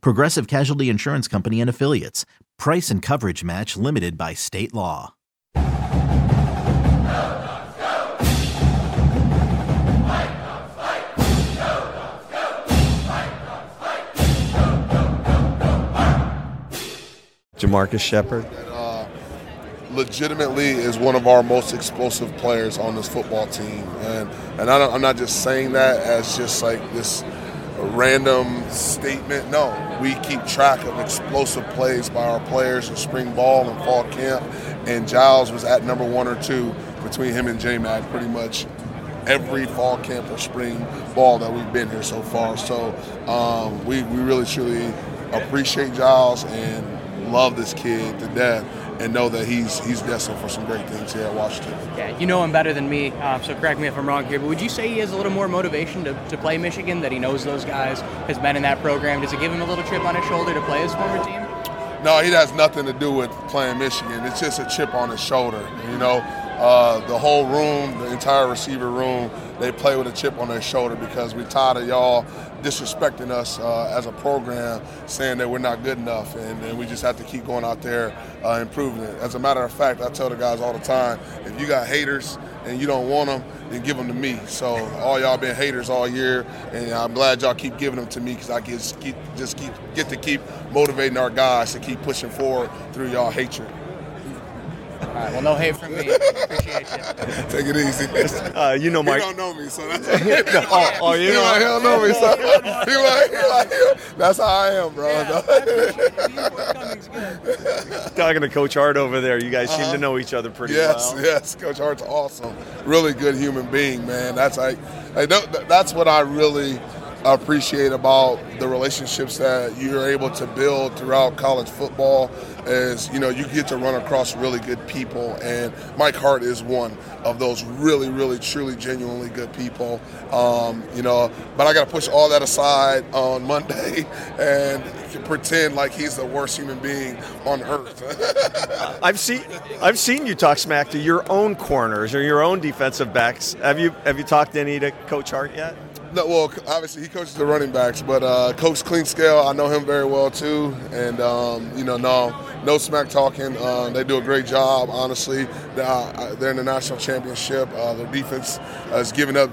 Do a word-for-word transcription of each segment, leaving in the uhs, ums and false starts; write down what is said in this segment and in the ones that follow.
Progressive Casualty Insurance Company and Affiliates. Price and coverage match limited by state law. JaMarcus Shephard. Legitimately is one of our most explosive players on this football team. And and I don't, I'm not just saying that as just like this random statement. No, we keep track of explosive plays by our players in spring ball and fall camp. And Giles was at number one or two between him and J-Mac pretty much every fall camp or spring ball that we've been here so far. So um, we, we really truly appreciate Giles and love this kid to death, and know that he's he's destined for some great things here at Washington. Yeah, you know him better than me, uh, so correct me if I'm wrong here, but would you say he has a little more motivation to, to play Michigan, that he knows those guys, has been in that program? Does it give him a little chip on his shoulder to play his former team? No, it has nothing to do with playing Michigan. It's just a chip on his shoulder, you know. Uh, the whole room, the entire receiver room, they play with a chip on their shoulder because we're tired of y'all disrespecting us uh, as a program, saying that we're not good enough, and, and we just have to keep going out there uh, improving it. As a matter of fact, I tell the guys all the time, if you got haters and you don't want them, then give them to me. So all y'all been haters all year, and I'm glad y'all keep giving them to me because I just keep, just keep get to keep motivating our guys to keep pushing forward through y'all hatred. All right, well, no hate from me. Appreciate you. Take it easy. Uh, you know, Mike. You don't know me, so that's no, oh, oh, you know, like, he don't know me, so like, like, that's how I am, bro. Yeah, I talking to Coach Hart over there. You guys uh-huh. seem to know each other pretty yes, well. Yes, yes. Coach Hart's awesome. Really good human being, man. That's like, like that's what I really appreciate about the relationships that you're able to build throughout college football. Is, you know, you get to run across really good people, and Mike Hart is one of those really, really, truly, genuinely good people. Um, you know, but I got to push all that aside on Monday and pretend like he's the worst human being on earth. I've seen, I've seen you talk smack to your own corners or your own defensive backs. Have you, have you talked any to Coach Hart yet? No, well, obviously he coaches the running backs, but uh, Coach Cleanscale, I know him very well too, and um, you know, no, no smack talking. Uh, they do a great job, honestly. They're, they're in the national championship. Uh, their defense has given up.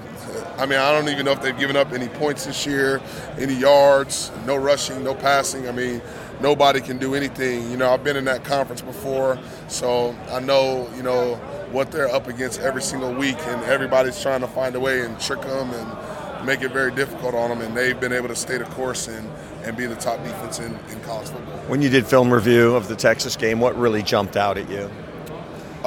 I mean, I don't even know if they've given up any points this year, any yards, no rushing, no passing. I mean, nobody can do anything. You know, I've been in that conference before, so I know, you know, what they're up against every single week, and everybody's trying to find a way and trick them and make it very difficult on them, and they've been able to stay the course and, and be the top defense in, in college football. When you did film review of the Texas game, what really jumped out at you?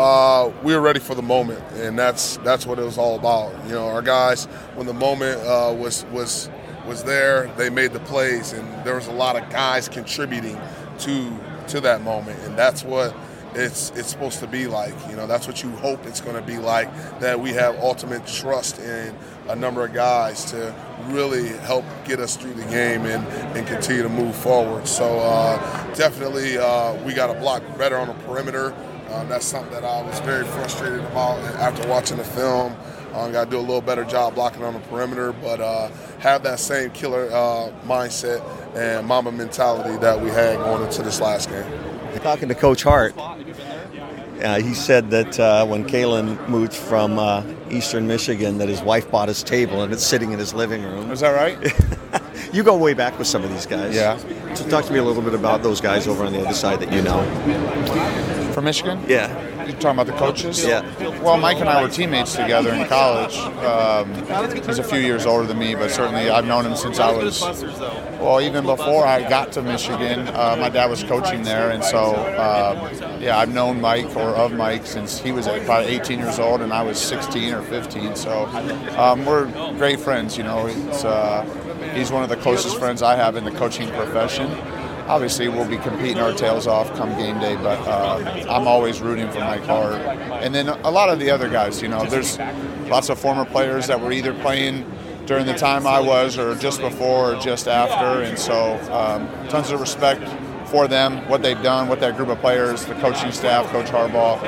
Uh, we were ready for the moment, and that's that's what it was all about. You know, our guys, when the moment uh, was was was there, they made the plays, and there was a lot of guys contributing to to that moment, and that's what it's it's supposed to be like. You know, that's what you hope it's going to be like, that we have ultimate trust in a number of guys to really help get us through the game and, and continue to move forward. So uh, definitely uh, we got to block better on the perimeter. Uh, that's something that I was very frustrated about after watching the film. I uh, got to do a little better job blocking on the perimeter, but uh, have that same killer uh, mindset and mama mentality that we had going into this last game. Talking to Coach Hart, Uh, he said that uh, when Kalen moved from uh, Eastern Michigan, that his wife bought his table and it's sitting in his living room. Is that right? You go way back with some of these guys. Yeah. So talk to me a little bit about those guys over on the other side that you know. From Michigan? Yeah. You're talking about the coaches? Yeah. Well, Mike and I were teammates together in college. Um, he's a few years older than me, but certainly I've known him since I was, well, even before I got to Michigan. Uh, my dad was coaching there, and so, um, yeah, I've known Mike or of Mike since he was probably eighteen years old and I was sixteen or fifteen, so um, we're great friends, you know. It's, uh, he's one of the closest friends I have in the coaching profession. obviously we'll be competing our tails off come game day, but uh, I'm always rooting for Mike Hart. And then a lot of the other guys, you know, there's lots of former players that were either playing during the time I was or just before or just after, and so um, tons of respect for them, what they've done, what that group of players, the coaching staff, Coach Harbaugh.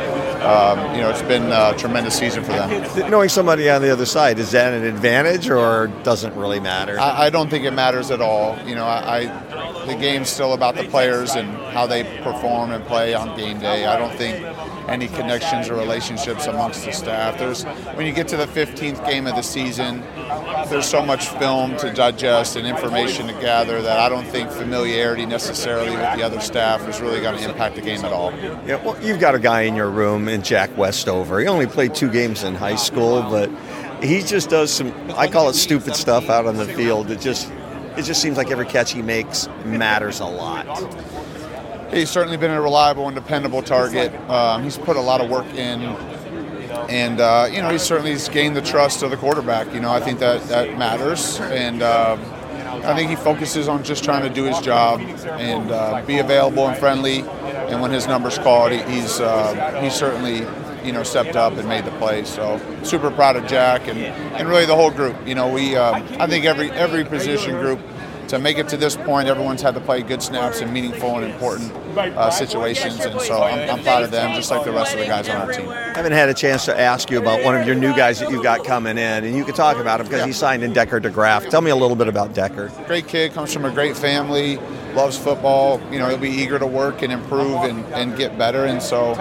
Um, you know, it's been a tremendous season for them. Knowing somebody on the other side, is that an advantage or doesn't really matter? I, I don't think it matters at all. You know, I, I the game's still about the players and how they perform and play on game day. I don't think any connections or relationships amongst the staff. There's when you get to the fifteenth game of the season, there's so much film to digest and information to gather that I don't think familiarity necessarily with the other staff is really going to impact the game at all. Yeah, well, you've got a guy in your room in Jack Westover. He only played two games in high school, but he just does some, I call it stupid stuff out on the field. It just, it just seems like every catch he makes matters a lot. He's certainly been a reliable and dependable target. Um, he's put a lot of work in, and uh, you know, he certainly has gained the trust of the quarterback. You know, I think that, that matters, and uh, I think he focuses on just trying to do his job and uh, be available and friendly. And when his number's called, he, he's uh, he's certainly, you know, stepped up and made the play. So super proud of Jack and, and really the whole group. You know, we uh, I think every every position group. To make it to this point, everyone's had to play good snaps in meaningful and important uh, situations, and so I'm, I'm proud of them, just like the rest of the guys on our team. I haven't had a chance to ask you about one of your new guys that you've got coming in, and you can talk about him because yeah. he signed in Decker DeGraff. Tell me a little bit about Decker. Great kid, comes from a great family, loves football. You know, he'll be eager to work and improve and, and get better, and so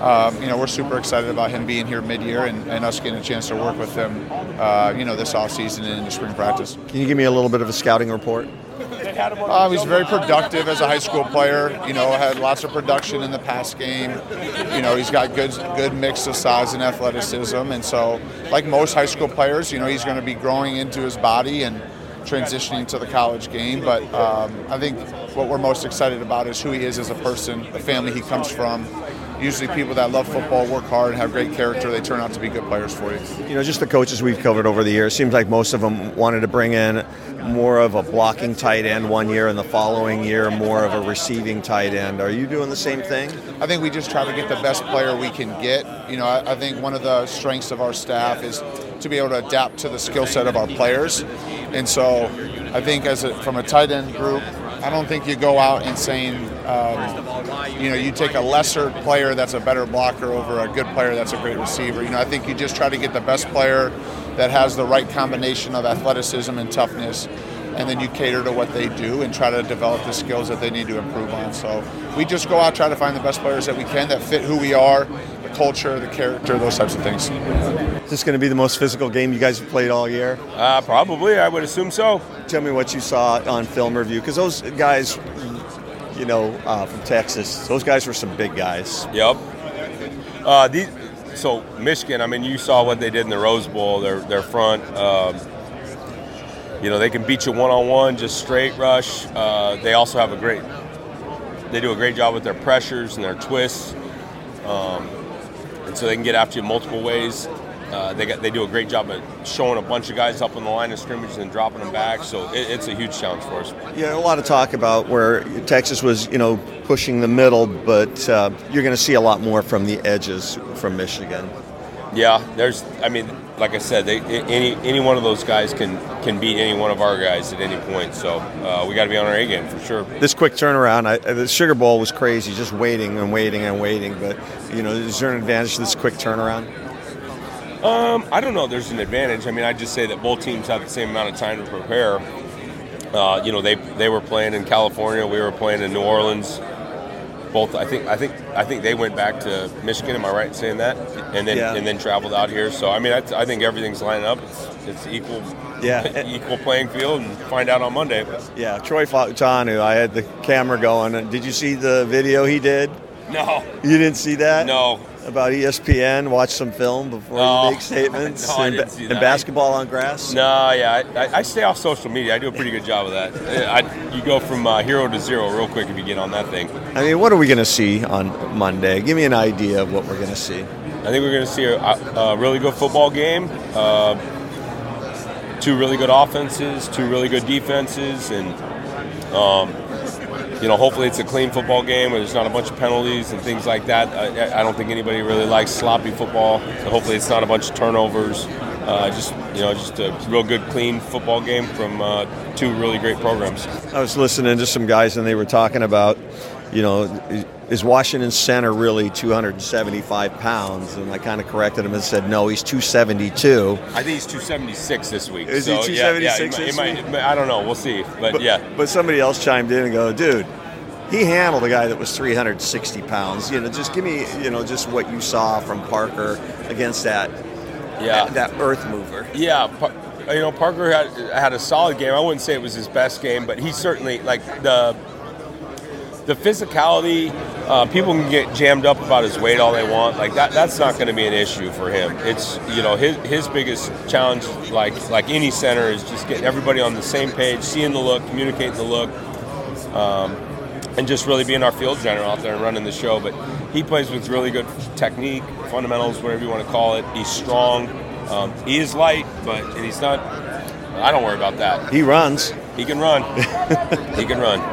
Um, you know, we're super excited about him being here mid-year and, and us getting a chance to work with him, uh, you know, this offseason and in the spring practice. Can you give me a little bit of a scouting report? Uh, he's very productive as a high school player, you know, had lots of production in the pass game. You know, he's got good good mix of size and athleticism. And so, like most high school players, you know, he's going to be growing into his body and transitioning to the college game. But um, I think what we're most excited about is who he is as a person, the family he comes from. Usually people that love football, work hard, and have great character, they turn out to be good players for you. You know, just the coaches we've covered over the years, seems like most of them wanted to bring in more of a blocking tight end one year and the following year more of a receiving tight end. Are you doing the same thing? I think we just try to get the best player we can get. You know, I, I think one of the strengths of our staff is to be able to adapt to the skill set of our players. And so I think as a, from a tight end group, I don't think you go out and saying, um, you know, you take a lesser player that's a better blocker over a good player that's a great receiver. You know, I think you just try to get the best player that has the right combination of athleticism and toughness, and then you cater to what they do and try to develop the skills that they need to improve on. So we just go out, try to find the best players that we can that fit who we are, the culture, the character, those types of things. Is this going to be the most physical game you guys have played all year? Uh, probably, I would assume so. Tell me what you saw on film review, because those guys, you know, uh, from Texas, those guys were some big guys. Yep. Uh, these, so Michigan, I mean, you saw what they did in the Rose Bowl, their their front. Um, you know, they can beat you one-on-one, just straight rush. Uh, they also have a great, they do a great job with their pressures and their twists. Um, and so they can get after you multiple ways. Uh, they got, they do a great job of showing a bunch of guys up on the line of scrimmage and then dropping them back, so it, it's a huge challenge for us. Yeah, a lot of talk about where Texas was, you know, pushing the middle, but uh, you're going to see a lot more from the edges from Michigan. Yeah, there's, I mean, like I said, they, any any one of those guys can, can beat any one of our guys at any point, so uh, we got to be on our A game for sure. This quick turnaround, I, the Sugar Bowl was crazy, just waiting and waiting and waiting, but, you know, is there an advantage to this quick turnaround? Um, I don't know. There's an advantage. I mean, I just say that both teams have the same amount of time to prepare. Uh, you know, they they were playing in California. We were playing in New Orleans. Both, I think, I think, I think they went back to Michigan. Am I right in saying that? And then yeah. and then traveled out here. So I mean, I, I think everything's lining up. It's, it's equal, yeah, equal playing field, and find out on Monday. Yeah, Troy Fautanu. I had the camera going. Did you see the video he did? No. You didn't see that? No. About E S P N, watch some film before no, you make statements, no, and, ba- and basketball on grass? No, yeah, I, I stay off social media. I do a pretty good job of that. I, you go from uh, hero to zero real quick if you get on that thing. I mean, what are we going to see on Monday? Give me an idea of what we're going to see. I think we're going to see a, a really good football game, uh, two really good offenses, two really good defenses, and um, you know, hopefully it's a clean football game where there's not a bunch of penalties and things like that. I, I don't think anybody really likes sloppy football. So hopefully it's not a bunch of turnovers. Uh, just, you know, just a real good, clean football game from uh, two really great programs. I was listening to some guys, and they were talking about, you know, is Washington Center really two hundred seventy-five pounds? And I kind of corrected him and said, no, he's two seventy-two. I think he's two seventy-six this week. Is so, he two seventy-six yeah, yeah, it might, this it might, week? It might, I don't know. We'll see. But, but, yeah. But somebody else chimed in and go, dude, he handled a guy that was three hundred sixty pounds. You know, just give me, you know, just what you saw from Parker against that. Yeah, that earth mover. Yeah, you know, Parker had had a solid game. I wouldn't say it was his best game, but he certainly, like, the the physicality. Uh, people can get jammed up about his weight all they want. Like that, that's not going to be an issue for him. It's, you know, his his biggest challenge, like like any center, is just getting everybody on the same page, seeing the look, communicating the look, um, and just really being our field general out there and running the show. But he plays with really good technique, fundamentals, whatever you want to call it. He's strong. Um, he is light, but he's not – I don't worry about that. He runs. He can run. He can run.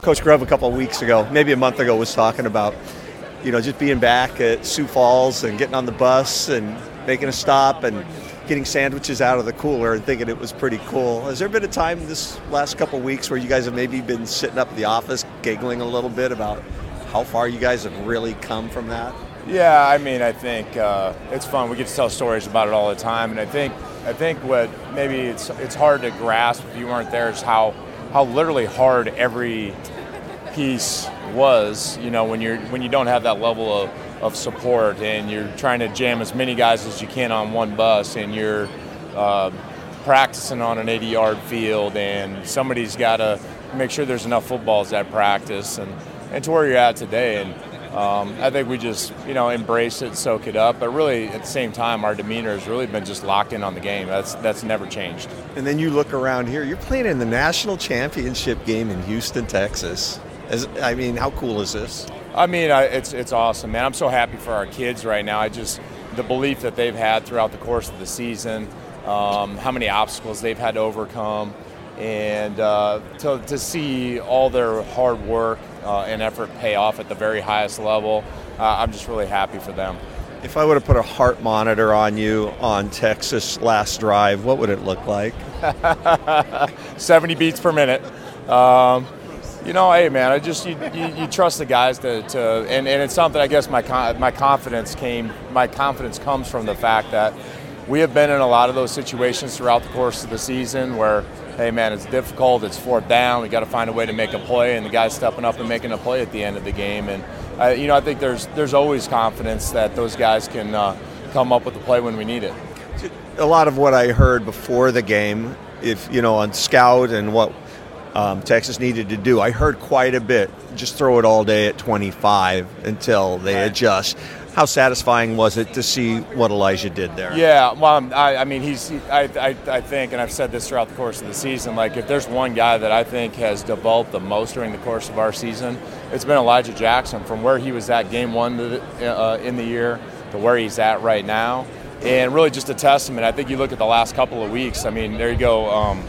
Coach Grubb a couple of weeks ago, maybe a month ago, was talking about, you know, just being back at Sioux Falls and getting on the bus and making a stop and getting sandwiches out of the cooler and thinking it was pretty cool. Has there been a time this last couple of weeks where you guys have maybe been sitting up in the office giggling a little bit about how far you guys have really come from that? Yeah, I mean, I think uh, it's fun. We get to tell stories about it all the time, and I think I think what maybe it's it's hard to grasp if you weren't there is how how literally hard every piece was. You know, when you're when you don't have that level of, of support, and you're trying to jam as many guys as you can on one bus, and you're uh, practicing on an eighty-yard field, and somebody's got to make sure there's enough footballs at practice, and, and to where you're at today, and. Um, I think we just, you know, embrace it, soak it up, but really at the same time, our demeanor has really been just locked in on the game. That's that's never changed. And then you look around here, you're playing in the national championship game in Houston, Texas. As, I mean, how cool is this? I mean, I, it's it's awesome, man. I'm so happy for our kids right now. I just, the belief that they've had throughout the course of the season, um, how many obstacles they've had to overcome, and uh, to to see all their hard work Uh, and effort pay off at the very highest level. Uh, I'm just really happy for them. If I would have put a heart monitor on you on Texas last drive, what would it look like? seventy beats per minute. Um, you know, hey man, I just you, you, you trust the guys to, to and, and it's something I guess my con- my confidence came my confidence comes from the fact that we have been in a lot of those situations throughout the course of the season where, hey man, it's difficult, it's fourth down, we got to find a way to make a play, and the guy's stepping up and making a play at the end of the game. And, uh, you know, I think there's there's always confidence that those guys can uh, come up with the play when we need it. A lot of what I heard before the game, if you know, on scout and what um, Texas needed to do, I heard quite a bit, just throw it all day at twenty-five until they right. adjust. How satisfying was it to see what Elijah did there? Yeah, well, I, I mean, he's. I, I, I think, and I've said this throughout the course of the season, like if there's one guy that I think has developed the most during the course of our season, it's been Elijah Jackson. From where he was at game one to the, uh, in the year to where he's at right now, and really just a testament. I think you look at the last couple of weeks. I mean, there you go, um,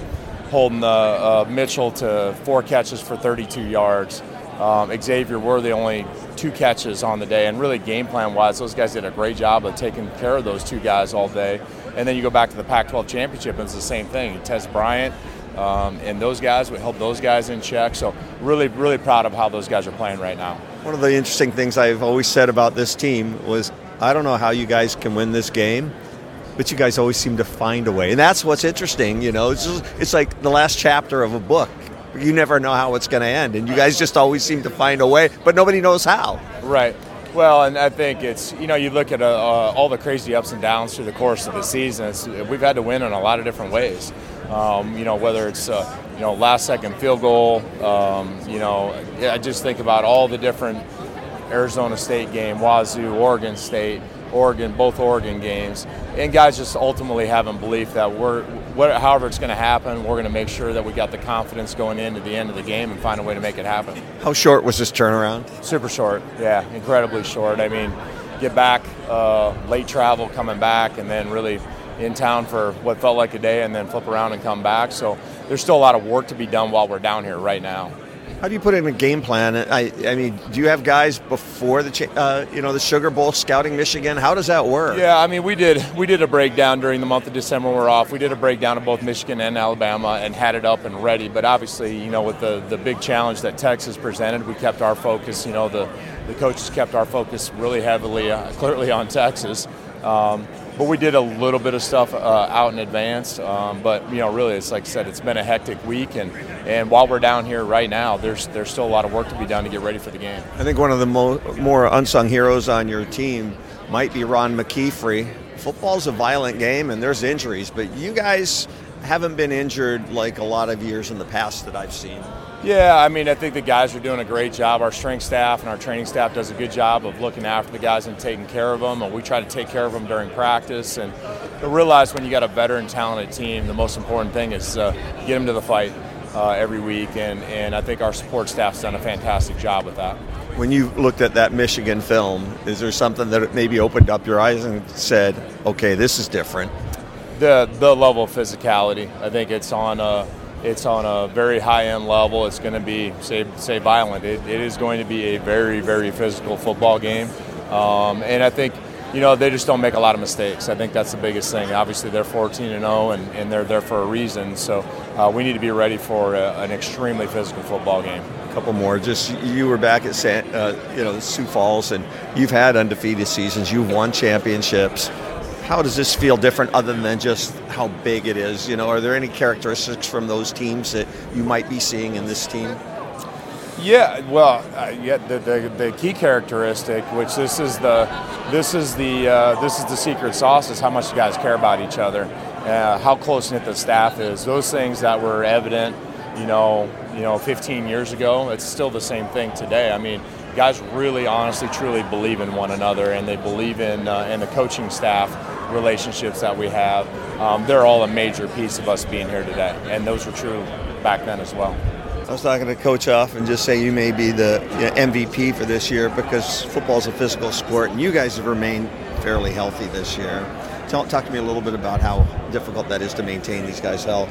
holding the uh, Mitchell to four catches for thirty-two yards. Um, Xavier were the only two catches on the day, and really game plan wise, those guys did a great job of taking care of those two guys all day. And then you go back to the Pac twelve championship, and it's the same thing. Tez Bryant um, and those guys, we held those guys in check. So really, really proud of how those guys are playing right now. One of the interesting things I've always said about this team was, I don't know how you guys can win this game, but you guys always seem to find a way. And that's what's interesting, you know. It's just, it's like the last chapter of a book. You never know how it's going to end, and you guys just always seem to find a way, but nobody knows how. Right. Well, and I think it's, you know, you look at uh, uh, all the crazy ups and downs through the course of the season. It's, we've had to win in a lot of different ways. Um, you know, whether it's, uh, you know, last-second field goal. Um, you know, I just think about all the different Arizona State game, Wazoo, Oregon State, Oregon, both Oregon games. And guys just ultimately having belief that we're, what, however it's going to happen, we're going to make sure that we got the confidence going into the end of the game and find a way to make it happen. How short was this turnaround? Super short, yeah, incredibly short. I mean, get back, uh, late travel coming back, and then really in town for what felt like a day, and then flip around and come back. So there's still a lot of work to be done while we're down here right now. How do you put in a game plan? I, I mean, do you have guys before the uh, you know the Sugar Bowl scouting Michigan? How does that work? Yeah, I mean, we did we did a breakdown during the month of December. When we're off. We did a breakdown of both Michigan and Alabama and had it up and ready. But obviously, you know, with the, the big challenge that Texas presented, we kept our focus. You know, the the coaches kept our focus really heavily, uh, clearly on Texas. Um, But we did a little bit of stuff uh, out in advance. Um, but, you know, really, it's like I said, it's been a hectic week. And, and while we're down here right now, there's there's still a lot of work to be done to get ready for the game. I think one of the mo- more unsung heroes on your team might be Ron McKeefery. Football's a violent game, and there's injuries. But you guys haven't been injured like a lot of years in the past that I've seen. Yeah, I mean, I think the guys are doing a great job. Our strength staff and our training staff does a good job of looking after the guys and taking care of them, and we try to take care of them during practice. And I realize when you got a veteran, talented team, the most important thing is uh, get them to the fight uh, every week, and, and I think our support staff's done a fantastic job with that. When you looked at that Michigan film, is there something that maybe opened up your eyes and said, okay, this is different? The, the level of physicality. I think it's on a... It's on a very high-end level. It's going to be, say, say violent. It, it is going to be a very, very physical football game. Um, and I think, you know, they just don't make a lot of mistakes. I think that's the biggest thing. Obviously, they're fourteen and oh, and, and they're there for a reason. So uh, we need to be ready for a, an extremely physical football game. A couple more. Just you were back at San, uh, you know, Sioux Falls, and you've had undefeated seasons. You've won championships. How does this feel different other than just how big it is? You know, are there any characteristics from those teams that you might be seeing in this team? Yeah, well, uh, yeah, the, the the key characteristic, which this is the this is the uh, this is the secret sauce, is how much the guys care about each other, uh, how close knit the staff is. Those things that were evident, you know, you know, fifteen years ago, it's still the same thing today. I mean, guys really, honestly, truly believe in one another, and they believe in uh, in the coaching staff. Relationships that we have, um, they're all a major piece of us being here today, and those were true back then as well. I was talking to Coach Huff and just say you may be the you know, M V P for this year because football's a physical sport, and you guys have remained fairly healthy this year. Tell, talk to me a little bit about how difficult that is to maintain these guys' health.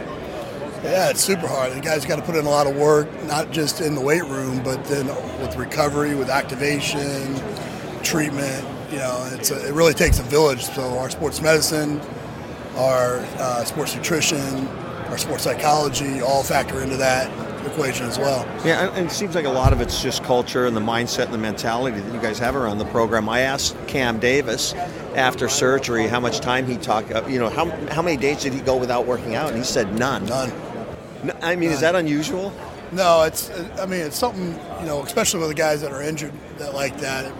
Yeah, it's super hard. The guys got to put in a lot of work, not just in the weight room, but then with recovery, with activation, treatment. You know, it's a, it really takes a village. So our sports medicine, our uh, sports nutrition, our sports psychology all factor into that equation as well. Yeah, and it seems like a lot of it's just culture and the mindset and the mentality that you guys have around the program. I asked Cam Davis after surgery how much time he talked, you know, how how many days did he go without working out, and he said none. None. I mean, none. Is that unusual? No, it's, I mean, it's something, you know, especially with the guys that are injured that like that, it,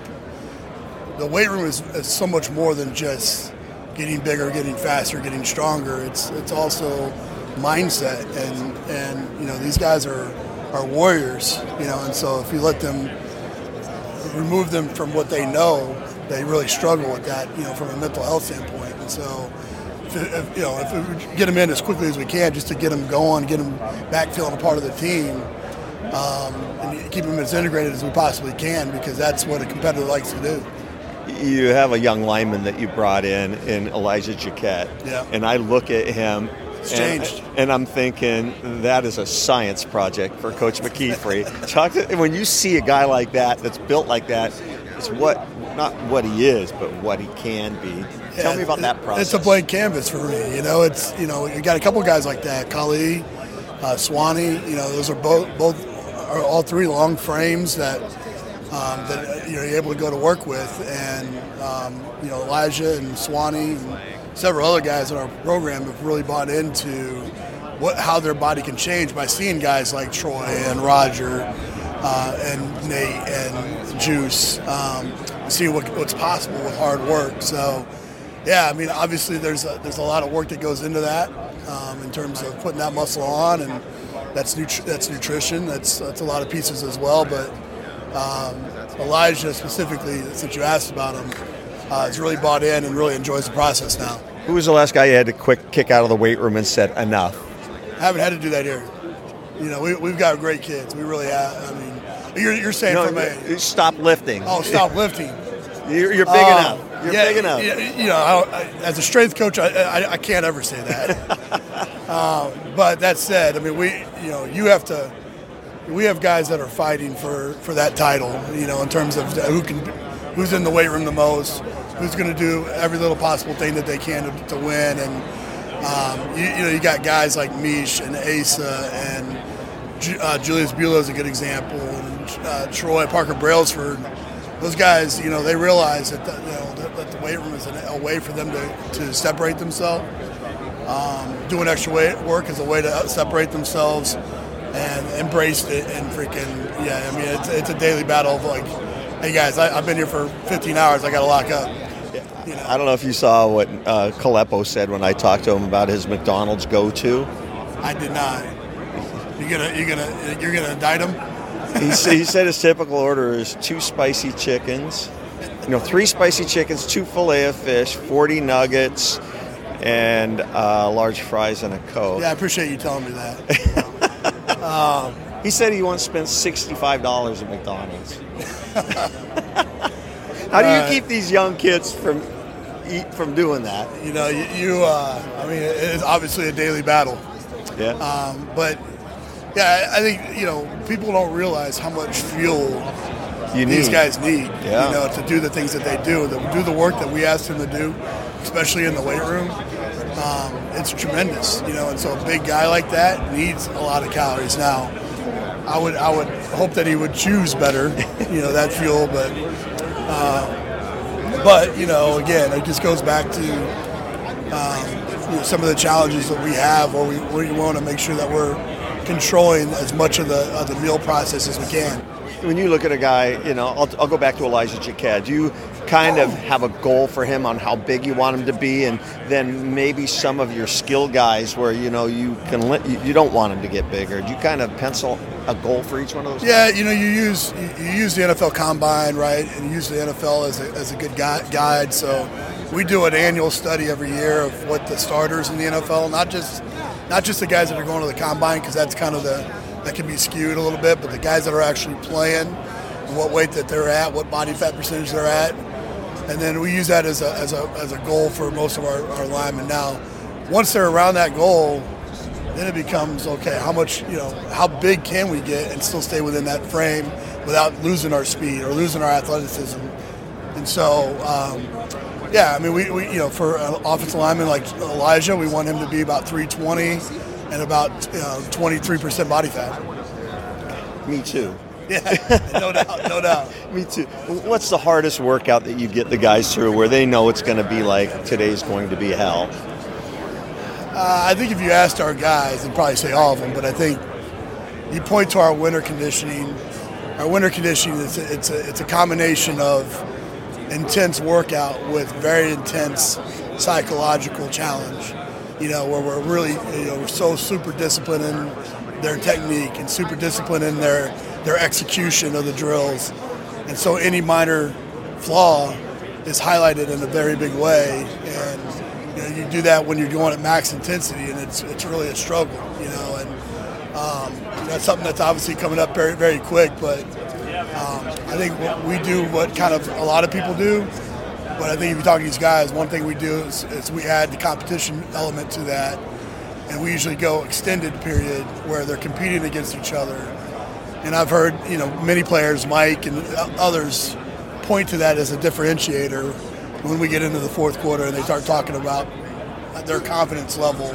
the weight room is, is so much more than just getting bigger, getting faster, getting stronger. It's it's also mindset, and and you know these guys are, are warriors, you know, and so if you let them remove them from what they know, they really struggle with that, you know, from a mental health standpoint. And so, if, if, you know, if we get them in as quickly as we can, just to get them going, get them back feeling a part of the team. Um, and keep them as integrated as we possibly can, because that's what a competitor likes to do. You have a young lineman that you brought in, in Elijah Jacquette. Yeah. And I look at him, it's and, changed. And I'm thinking that is a science project for Coach McKeefery. Talk to, when you see a guy like that, that's built like that, it's what not what he is, but what he can be. Yeah, tell me about it, that process. It's a blank canvas for me. You know, it's you know you got a couple guys like that, Khalil uh, Swanee. You know, those are both both are all three long frames that um, that you're able to go to work with, and um, you know, Elijah and Swanee and several other guys in our program have really bought into what how their body can change by seeing guys like Troy and Roger uh, and Nate and Juice. Um, see what, what's possible with hard work. So, yeah, I mean, obviously there's a, there's a lot of work that goes into that um, in terms of putting that muscle on, and that's nutri- that's nutrition. That's that's a lot of pieces as well. But um, Elijah specifically, since you asked about him, uh, is really bought in and really enjoys the process now. Who was the last guy you had to quick kick out of the weight room and said enough? I haven't had to do that here. You know, we, we've got great kids. We really have. I mean, You're, you're saying no, from a... Stop lifting. Oh, stop lifting. You're, you're big uh, enough. You're yeah, big enough. You know, I, I, as a strength coach, I, I, I can't ever say that. uh, but that said, I mean, we, you know, you have to... We have guys that are fighting for, for that title, you know, in terms of who can, who's in the weight room the most, who's going to do every little possible thing that they can to, to win. And, um, you, you know, you got guys like Mish and Asa and... Uh, Julius Bula is a good example, and uh, Troy, Parker Brailsford. Those guys, you know, they realize that the, you know, that, that the weight room is a way for them to, to separate themselves. Um, doing extra weight work is a way to separate themselves, and embraced it. And freaking, yeah, I mean, it's it's a daily battle of like, hey guys, I, I've been here for fifteen hours. I got to lock up. Yeah. You know? I don't know if you saw what uh, Colepo said when I talked to him about his McDonald's go-to. I did not. You're gonna, you're gonna, you're gonna indict him. he, said, he said his typical order is two spicy chickens, you know, three spicy chickens, two fillet of fish, forty nuggets, and uh, large fries and a Coke. Yeah, I appreciate you telling me that. um, he said he once spent sixty-five dollars at McDonald's. How do you uh, keep these young kids from eat, from doing that? You know, you. you uh, I mean, it's obviously a daily battle. Yeah. Um, but. Yeah, I think, you know, people don't realize how much fuel you these need. guys need, yeah. you know, to do the things that they do, to do the work that we ask them to do, especially in the weight room. Um, it's tremendous, you know, and so a big guy like that needs a lot of calories. Now, I would I would hope that he would choose better, you know, that fuel, but, uh, but you know, again, it just goes back to um, you know, some of the challenges that we have where we, where we want to make sure that we're controlling as much of the of the meal process as we can. When you look at a guy, you know, I'll, I'll go back to Elijah Jacquette. Do you kind of have a goal for him on how big you want him to be, and then maybe some of your skill guys where, you know, you can you, you don't want him to get bigger? Do you kind of pencil a goal for each one of those? Yeah, guys? You know, you use you, you use the N F L Combine, right, and you use the N F L as a, as a good guide. So we do an annual study every year of what the starters in the N F L, not just. Not just the guys that are going to the Combine, because that's kind of the that can be skewed a little bit, but the guys that are actually playing, what weight that they're at, what body fat percentage they're at, and then we use that as a as a as a goal for most of our, our linemen. Now, once they're around that goal, then it becomes okay. How much you know? How big can we get and still stay within that frame without losing our speed or losing our athleticism? And so. Um, Yeah, I mean, we, we you know, for an offensive lineman like Elijah, we want him to be about three twenty and about you know, twenty-three percent body fat. Me too. Yeah, no doubt, no doubt. Me too. What's the hardest workout that you get the guys through where they know it's going to be like today's going to be hell? Uh, I think if you asked our guys, they'd probably say all of them, but I think you point to our winter conditioning. Our winter conditioning, it's a, it's a, it's a combination of intense workout with very intense psychological challenge, you know, where we're really, you know, we're so super disciplined in their technique and super disciplined in their, their execution of the drills. And so any minor flaw is highlighted in a very big way. And, you know, you do that when you're going at max intensity, and it's it's really a struggle, you know, and um, that's something that's obviously coming up very, very quick, but Um, I think what we do what kind of a lot of people do, but I think if you talk to these guys, one thing we do is, is we add the competition element to that, and we usually go extended period where they're competing against each other. And I've heard, you know, many players, Mike and others, point to that as a differentiator when we get into the fourth quarter and they start talking about their confidence level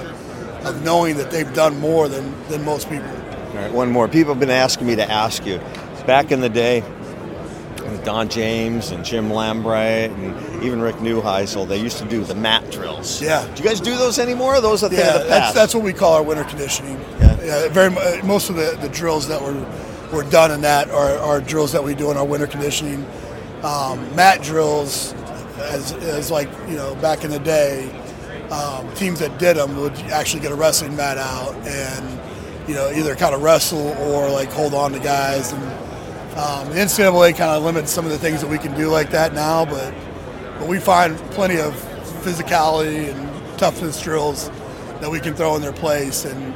of knowing that they've done more than, than most people. All right, one more. People have been asking me to ask you. Back in the day, with Don James and Jim Lambright and even Rick Neuheisel, they used to do the mat drills. Yeah. Do you guys do those anymore? Or those are the yeah, thing of the past? That's, that's what we call our winter conditioning. Yeah. yeah very most of the, the drills that were were done in that are, are drills that we do in our winter conditioning. Um, mat drills, as, as like you know, back in the day, um, teams that did them would actually get a wrestling mat out and you know either kind of wrestle or like hold on to guys. And Um, the N C double A kind of limits some of the things that we can do like that now, but but we find plenty of physicality and toughness drills that we can throw in their place, and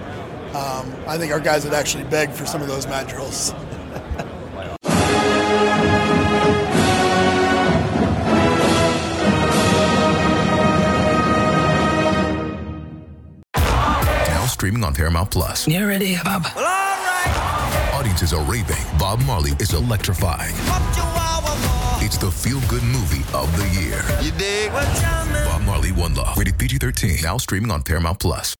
um, I think our guys would actually beg for some of those mat drills. Now streaming on Paramount Plus. You ready, Bob? Well, all right. Audiences are raving. Bob Marley is electrifying. It's the feel-good movie of the year. You dig? Bob Marley, One Love. Rated P G thirteen. Now streaming on Paramount Plus.